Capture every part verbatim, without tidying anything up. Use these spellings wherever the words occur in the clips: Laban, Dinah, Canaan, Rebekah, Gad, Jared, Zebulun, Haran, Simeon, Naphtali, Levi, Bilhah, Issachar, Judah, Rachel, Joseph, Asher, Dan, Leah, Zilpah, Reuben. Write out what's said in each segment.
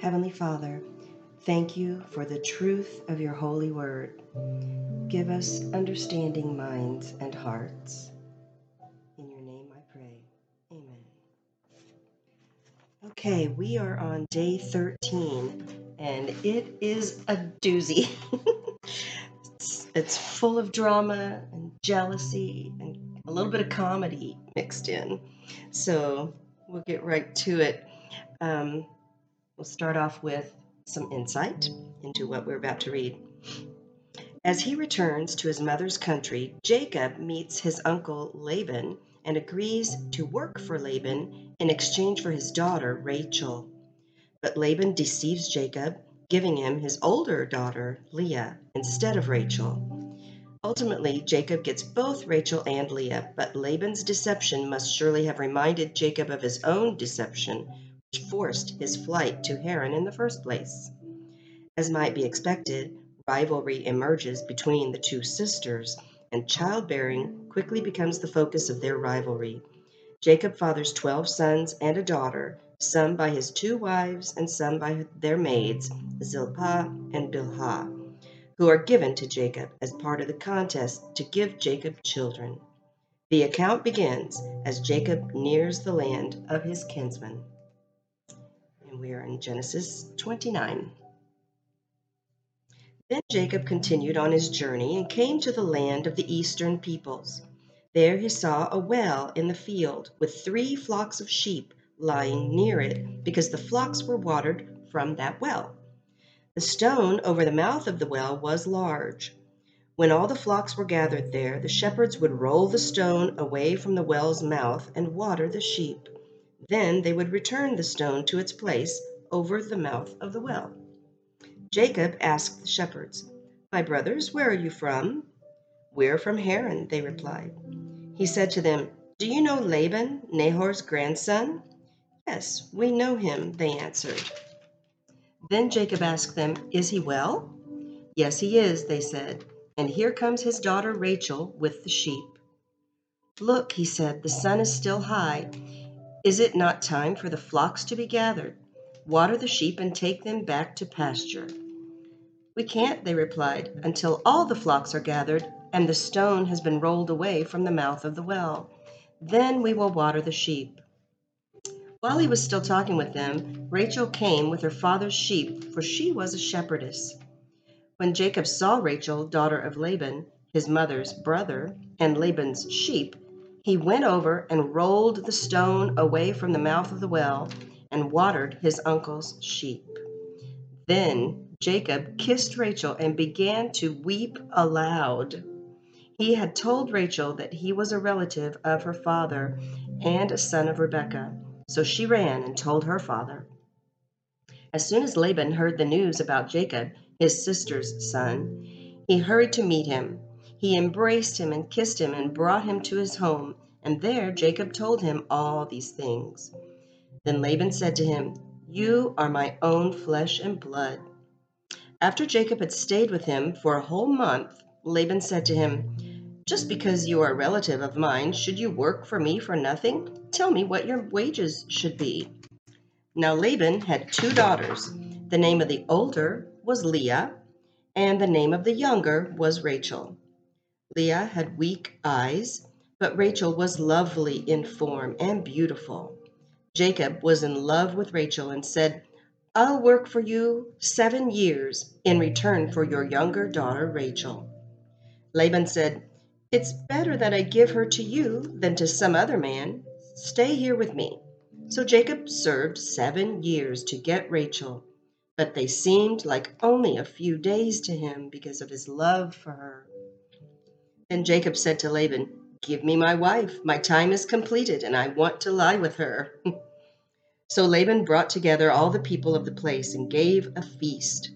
Heavenly Father, thank you for the truth of your holy word. Give us understanding minds and hearts. In your name I pray. Amen. Okay, we are on day thirteen, and it is a doozy. it's, it's full of drama and jealousy and a little bit of comedy mixed in. So we'll get right to it. Um, we'll start off with some insight into what we're about to read. As he returns to his mother's country, Jacob meets his uncle Laban and agrees to work for Laban in exchange for his daughter Rachel. But Laban deceives Jacob, giving him his older daughter Leah instead of Rachel. Ultimately, Jacob gets both Rachel and Leah, but Laban's deception must surely have reminded Jacob of his own deception, which forced his flight to Haran in the first place. As might be expected, rivalry emerges between the two sisters, and childbearing quickly becomes the focus of their rivalry. Jacob fathers twelve sons and a daughter, some by his two wives and some by their maids, Zilpah and Bilhah, who are given to Jacob as part of the contest to give Jacob children. The account begins as Jacob nears the land of his kinsmen. And we are in Genesis twenty-nine. Then Jacob continued on his journey and came to the land of the eastern peoples. There he saw a well in the field with three flocks of sheep lying near it, because the flocks were watered from that well. The stone over the mouth of the well was large. When all the flocks were gathered there, the shepherds would roll the stone away from the well's mouth and water the sheep. Then they would return the stone to its place over the mouth of the well. Jacob asked the shepherds, "My brothers, where are you from?" "We're from Haran," they replied. He said to them, "Do you know Laban, Nahor's grandson?" "Yes, we know him," they answered. Then Jacob asked them, "Is he well?" "Yes, he is," they said, "and here comes his daughter Rachel with the sheep." "Look," he said, "the sun is still high. Is it not time for the flocks to be gathered? Water the sheep and take them back to pasture." "We can't," they replied, "until all the flocks are gathered and the stone has been rolled away from the mouth of the well. Then we will water the sheep." While he was still talking with them, Rachel came with her father's sheep, for she was a shepherdess. When Jacob saw Rachel, daughter of Laban, his mother's brother, and Laban's sheep, he went over and rolled the stone away from the mouth of the well and watered his uncle's sheep. Then Jacob kissed Rachel and began to weep aloud. He had told Rachel that he was a relative of her father and a son of Rebekah, so she ran and told her father. As soon as Laban heard the news about Jacob, his sister's son, he hurried to meet him. He embraced him and kissed him and brought him to his home, and there Jacob told him all these things. Then Laban said to him, "You are my own flesh and blood." After Jacob had stayed with him for a whole month, Laban said to him, "Just because you are a relative of mine, should you work for me for nothing? Tell me what your wages should be." Now Laban had two daughters. The name of the older was Leah, and the name of the younger was Rachel. Leah had weak eyes, but Rachel was lovely in form and beautiful. Jacob was in love with Rachel and said, "I'll work for you seven years in return for your younger daughter Rachel." Laban said, "It's better that I give her to you than to some other man. Stay here with me." So Jacob served seven years to get Rachel, but they seemed like only a few days to him because of his love for her. Then Jacob said to Laban, "Give me my wife. My time is completed, and I want to lie with her." So Laban brought together all the people of the place and gave a feast.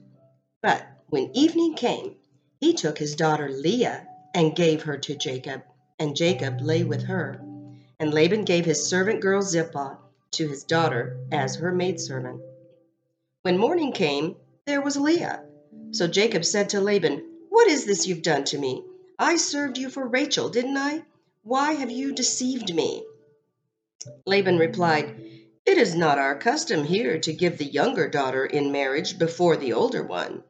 But when evening came, he took his daughter Leah and gave her to Jacob, and Jacob lay with her. And Laban gave his servant girl Zilpah to his daughter as her maidservant. When morning came, there was Leah. So Jacob said to Laban, "What is this you've done to me? I served you for Rachel, didn't I? Why have you deceived me?" Laban replied, It is not our custom here to give the younger daughter in marriage before the older one.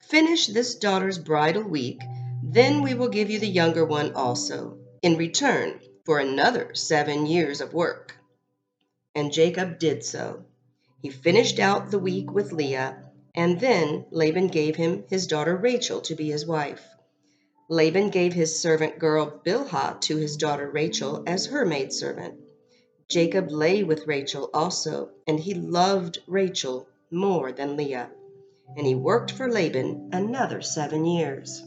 Finish this daughter's bridal week, then we will give you the younger one also, in return for another seven years of work." And Jacob did so. He finished out the week with Leah, and then Laban gave him his daughter Rachel to be his wife. Laban gave his servant girl Bilhah to his daughter Rachel as her maidservant. Jacob lay with Rachel also, and he loved Rachel more than Leah. And he worked for Laban another seven years.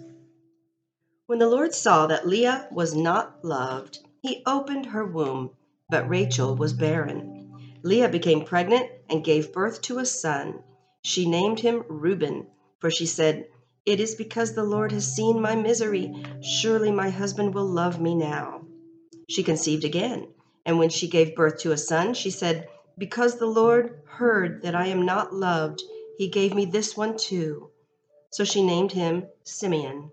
When the Lord saw that Leah was not loved, he opened her womb, but Rachel was barren. Leah became pregnant and gave birth to a son. She named him Reuben, for she said, "It is because the Lord has seen my misery. Surely my husband will love me now." She conceived again. And when she gave birth to a son, she said, "Because the Lord heard that I am not loved, he gave me this one too." So she named him Simeon.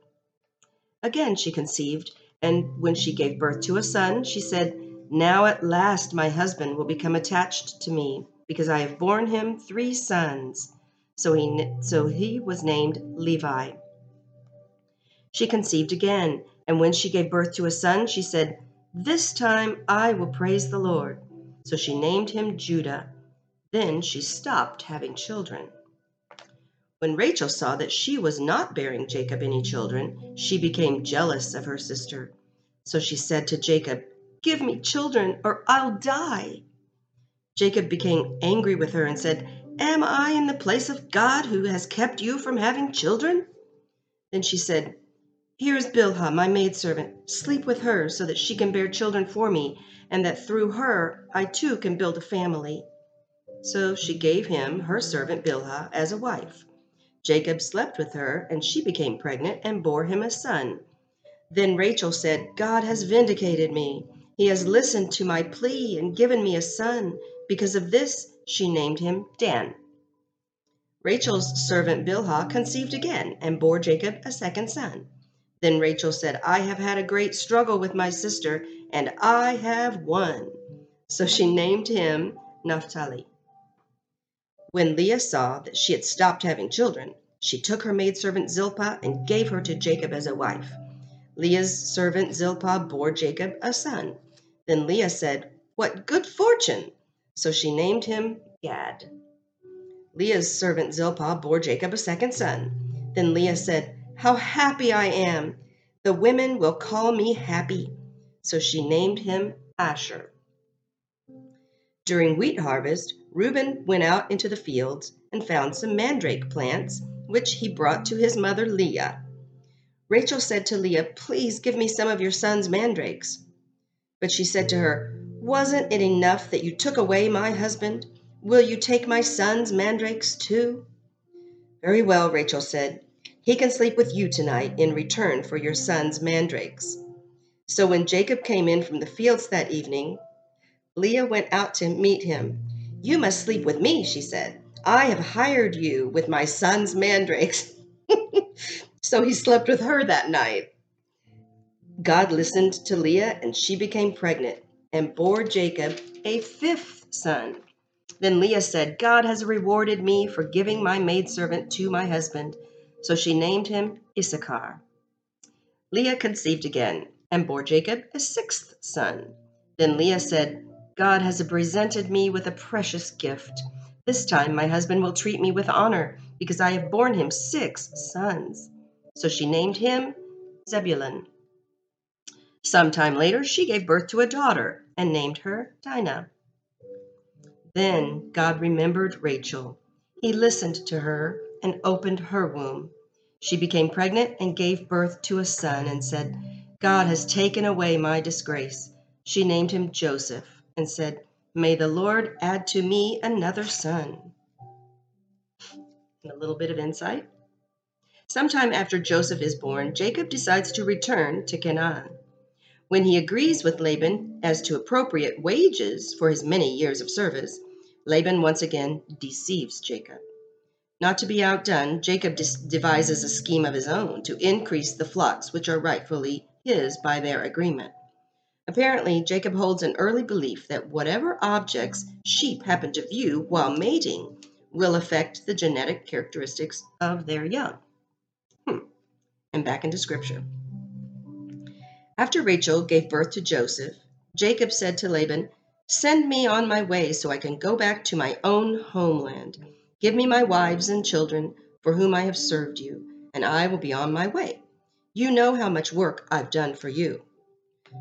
Again she conceived, and when she gave birth to a son, she said, "Now at last my husband will become attached to me, because I have borne him three sons." So he, so he was named Levi. She conceived again, and when she gave birth to a son, she said, "This time I will praise the Lord." So she named him Judah. Then she stopped having children. When Rachel saw that she was not bearing Jacob any children, she became jealous of her sister. So she said to Jacob, "Give me children or I'll die." Jacob became angry with her and said, "Am I in the place of God who has kept you from having children?" Then she said, "Here is Bilhah, my maidservant. Sleep with her so that she can bear children for me, and that through her I too can build a family." So she gave him her servant Bilhah as a wife. Jacob slept with her, and she became pregnant and bore him a son. Then Rachel said, "God has vindicated me. He has listened to my plea and given me a son." Because of this, she named him Dan. Rachel's servant Bilhah conceived again and bore Jacob a second son. Then Rachel said, "I have had a great struggle with my sister, and I have won." So she named him Naphtali. When Leah saw that she had stopped having children, she took her maidservant Zilpah and gave her to Jacob as a wife. Leah's servant Zilpah bore Jacob a son. Then Leah said, "What good fortune!" So she named him Gad. Leah's servant Zilpah bore Jacob a second son. Then Leah said, "How happy I am! The women will call me happy." So she named him Asher. During wheat harvest, Reuben went out into the fields and found some mandrake plants, which he brought to his mother Leah. Rachel said to Leah, "Please give me some of your son's mandrakes." But she said to her, "Wasn't it enough that you took away my husband? Will you take my son's mandrakes too?" "Very well," Rachel said. "He can sleep with you tonight in return for your son's mandrakes." So when Jacob came in from the fields that evening, Leah went out to meet him. "You must sleep with me," she said. "I have hired you with my son's mandrakes." So he slept with her that night. God listened to Leah, and she became pregnant and bore Jacob a fifth son. Then Leah said, "God has rewarded me for giving my maidservant to my husband." So she named him Issachar. Leah conceived again and bore Jacob a sixth son. Then Leah said, "God has presented me with a precious gift. This time my husband will treat me with honor, because I have borne him six sons." So she named him Zebulun. Sometime later she gave birth to a daughter and named her Dinah. Then God remembered Rachel. He listened to her and opened her womb. She became pregnant and gave birth to a son and said, "God has taken away my disgrace." She named him Joseph and said, "May the Lord add to me another son." And a little bit of insight. Sometime after Joseph is born, Jacob decides to return to Canaan. When he agrees with Laban as to appropriate wages for his many years of service, Laban once again deceives Jacob. Not to be outdone, Jacob devises a scheme of his own to increase the flocks which are rightfully his by their agreement. Apparently, Jacob holds an early belief that whatever objects sheep happen to view while mating will affect the genetic characteristics of their young. Hmm. And back into Scripture. After Rachel gave birth to Joseph, Jacob said to Laban, "Send me on my way so I can go back to my own homeland. Give me my wives and children for whom I have served you, and I will be on my way. You know how much work I've done for you."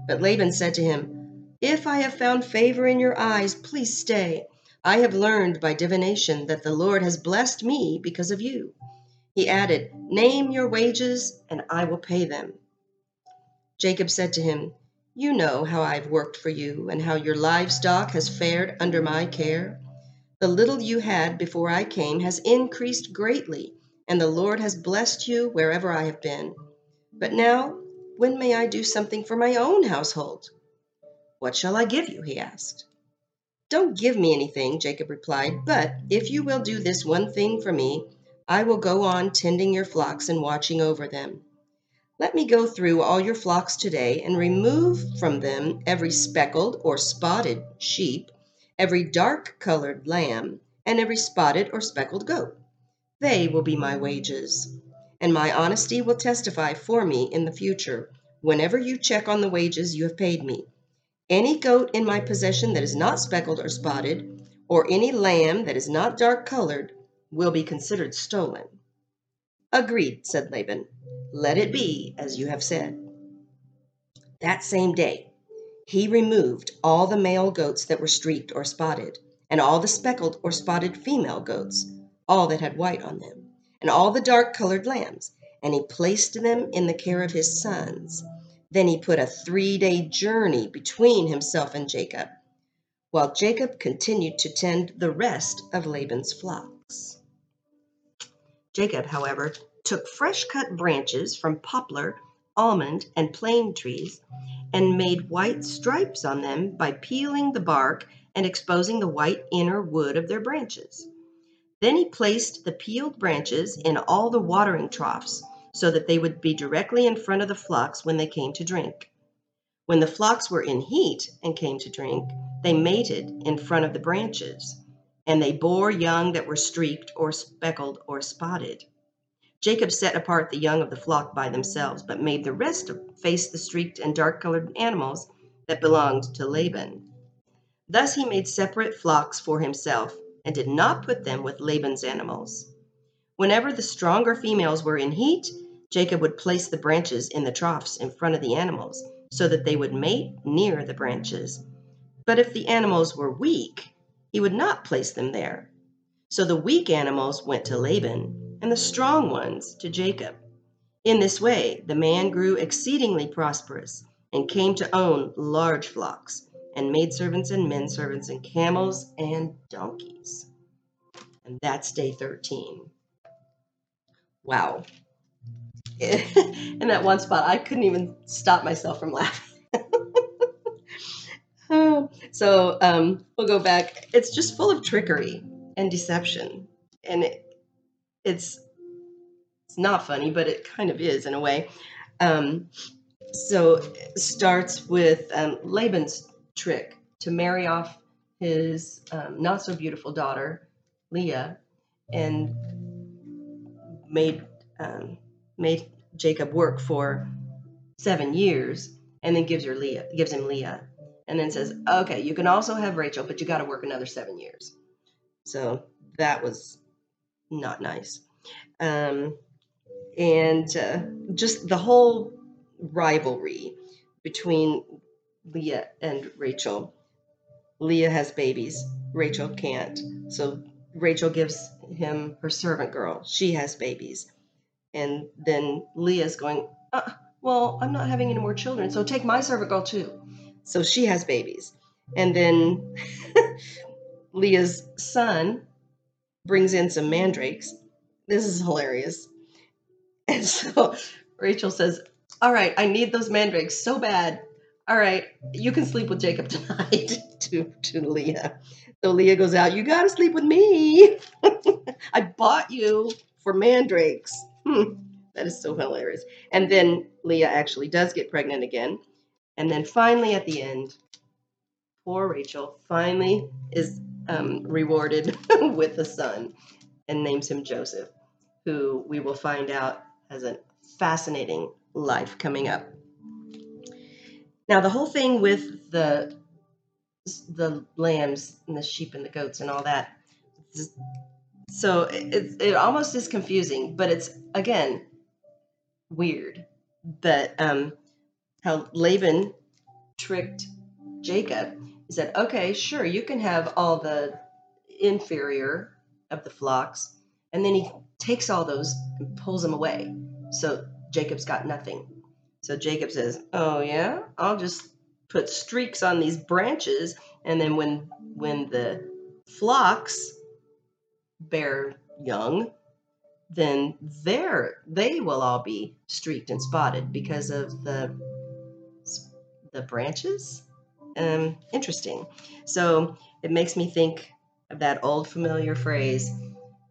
But Laban said to him, "If I have found favor in your eyes, please stay. I have learned by divination that the Lord has blessed me because of you." He added, "Name your wages, and I will pay them." Jacob said to him, "You know how I've worked for you and how your livestock has fared under my care. The little you had before I came has increased greatly, and the Lord has blessed you wherever I have been. But now, when may I do something for my own household?" "What shall I give you?" he asked. "Don't give me anything," Jacob replied, "but if you will do this one thing for me, I will go on tending your flocks and watching over them. Let me go through all your flocks today and remove from them every speckled or spotted sheep, every dark-colored lamb, and every spotted or speckled goat. They will be my wages. And my honesty will testify for me in the future, whenever you check on the wages you have paid me. Any goat in my possession that is not speckled or spotted, or any lamb that is not dark-colored, will be considered stolen." "Agreed," said Laban. "Let it be as you have said." That same day, he removed all the male goats that were streaked or spotted, and all the speckled or spotted female goats, all that had white on them, and all the dark-colored lambs, and he placed them in the care of his sons. Then he put a three-day journey between himself and Jacob, while Jacob continued to tend the rest of Laban's flocks. Jacob, however, took fresh-cut branches from poplar, almond, and plane trees, and made white stripes on them by peeling the bark and exposing the white inner wood of their branches. Then he placed the peeled branches in all the watering troughs so that they would be directly in front of the flocks when they came to drink. When the flocks were in heat and came to drink, they mated in front of the branches, and they bore young that were streaked or speckled or spotted. Jacob set apart the young of the flock by themselves, but made the rest face the streaked and dark-colored animals that belonged to Laban. Thus he made separate flocks for himself, and did not put them with Laban's animals. Whenever the stronger females were in heat, Jacob would place the branches in the troughs in front of the animals, so that they would mate near the branches. But if the animals were weak, he would not place them there. So the weak animals went to Laban, and the strong ones to Jacob. In this way, the man grew exceedingly prosperous, and came to own large flocks, and maidservants and menservants and camels and donkeys. And that's day thirteen. Wow. In that one spot, I couldn't even stop myself from laughing. so um, we'll go back. It's just full of trickery and deception. And it, it's, it's not funny, but it kind of is in a way. Um, so it starts with um, Laban's trick to marry off his um, not so beautiful daughter Leah, and made um, made Jacob work for seven years, and then gives her Leah, gives him Leah, and then says, "Okay, you can also have Rachel, but you got to work another seven years." So that was not nice, um, and uh, just the whole rivalry between Leah and Rachel. Leah has babies. Rachel can't. So Rachel gives him her servant girl. She has babies. And then Leah's going, uh, well, I'm not having any more children, so take my servant girl too. So she has babies. And then Leah's son brings in some mandrakes. This is hilarious. And so Rachel says, "All right, I need those mandrakes so bad. All right, you can sleep with Jacob tonight," to, to Leah. So Leah goes out, "You got to sleep with me. I bought you for mandrakes." Hmm, that is so hilarious. And then Leah actually does get pregnant again. And then finally at the end, poor Rachel finally is um, rewarded with a son and names him Joseph, who we will find out has a fascinating life coming up. Now, the whole thing with the the lambs and the sheep and the goats and all that, so it, it almost is confusing, but it's, again, weird that um, how Laban tricked Jacob. He said, okay, sure, you can have all the inferior of the flocks, and then he takes all those and pulls them away. So Jacob's got nothing. So Jacob says, oh, yeah, I'll just put streaks on these branches, and then when when the flocks bear young, then they're, they will all be streaked and spotted because of the the branches. Um, interesting. So it makes me think of that old familiar phrase,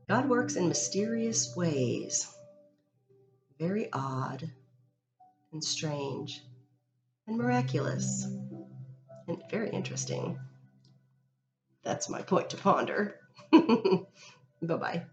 God works in mysterious ways. Very odd and strange and miraculous and very interesting. That's my point to ponder. Bye-bye.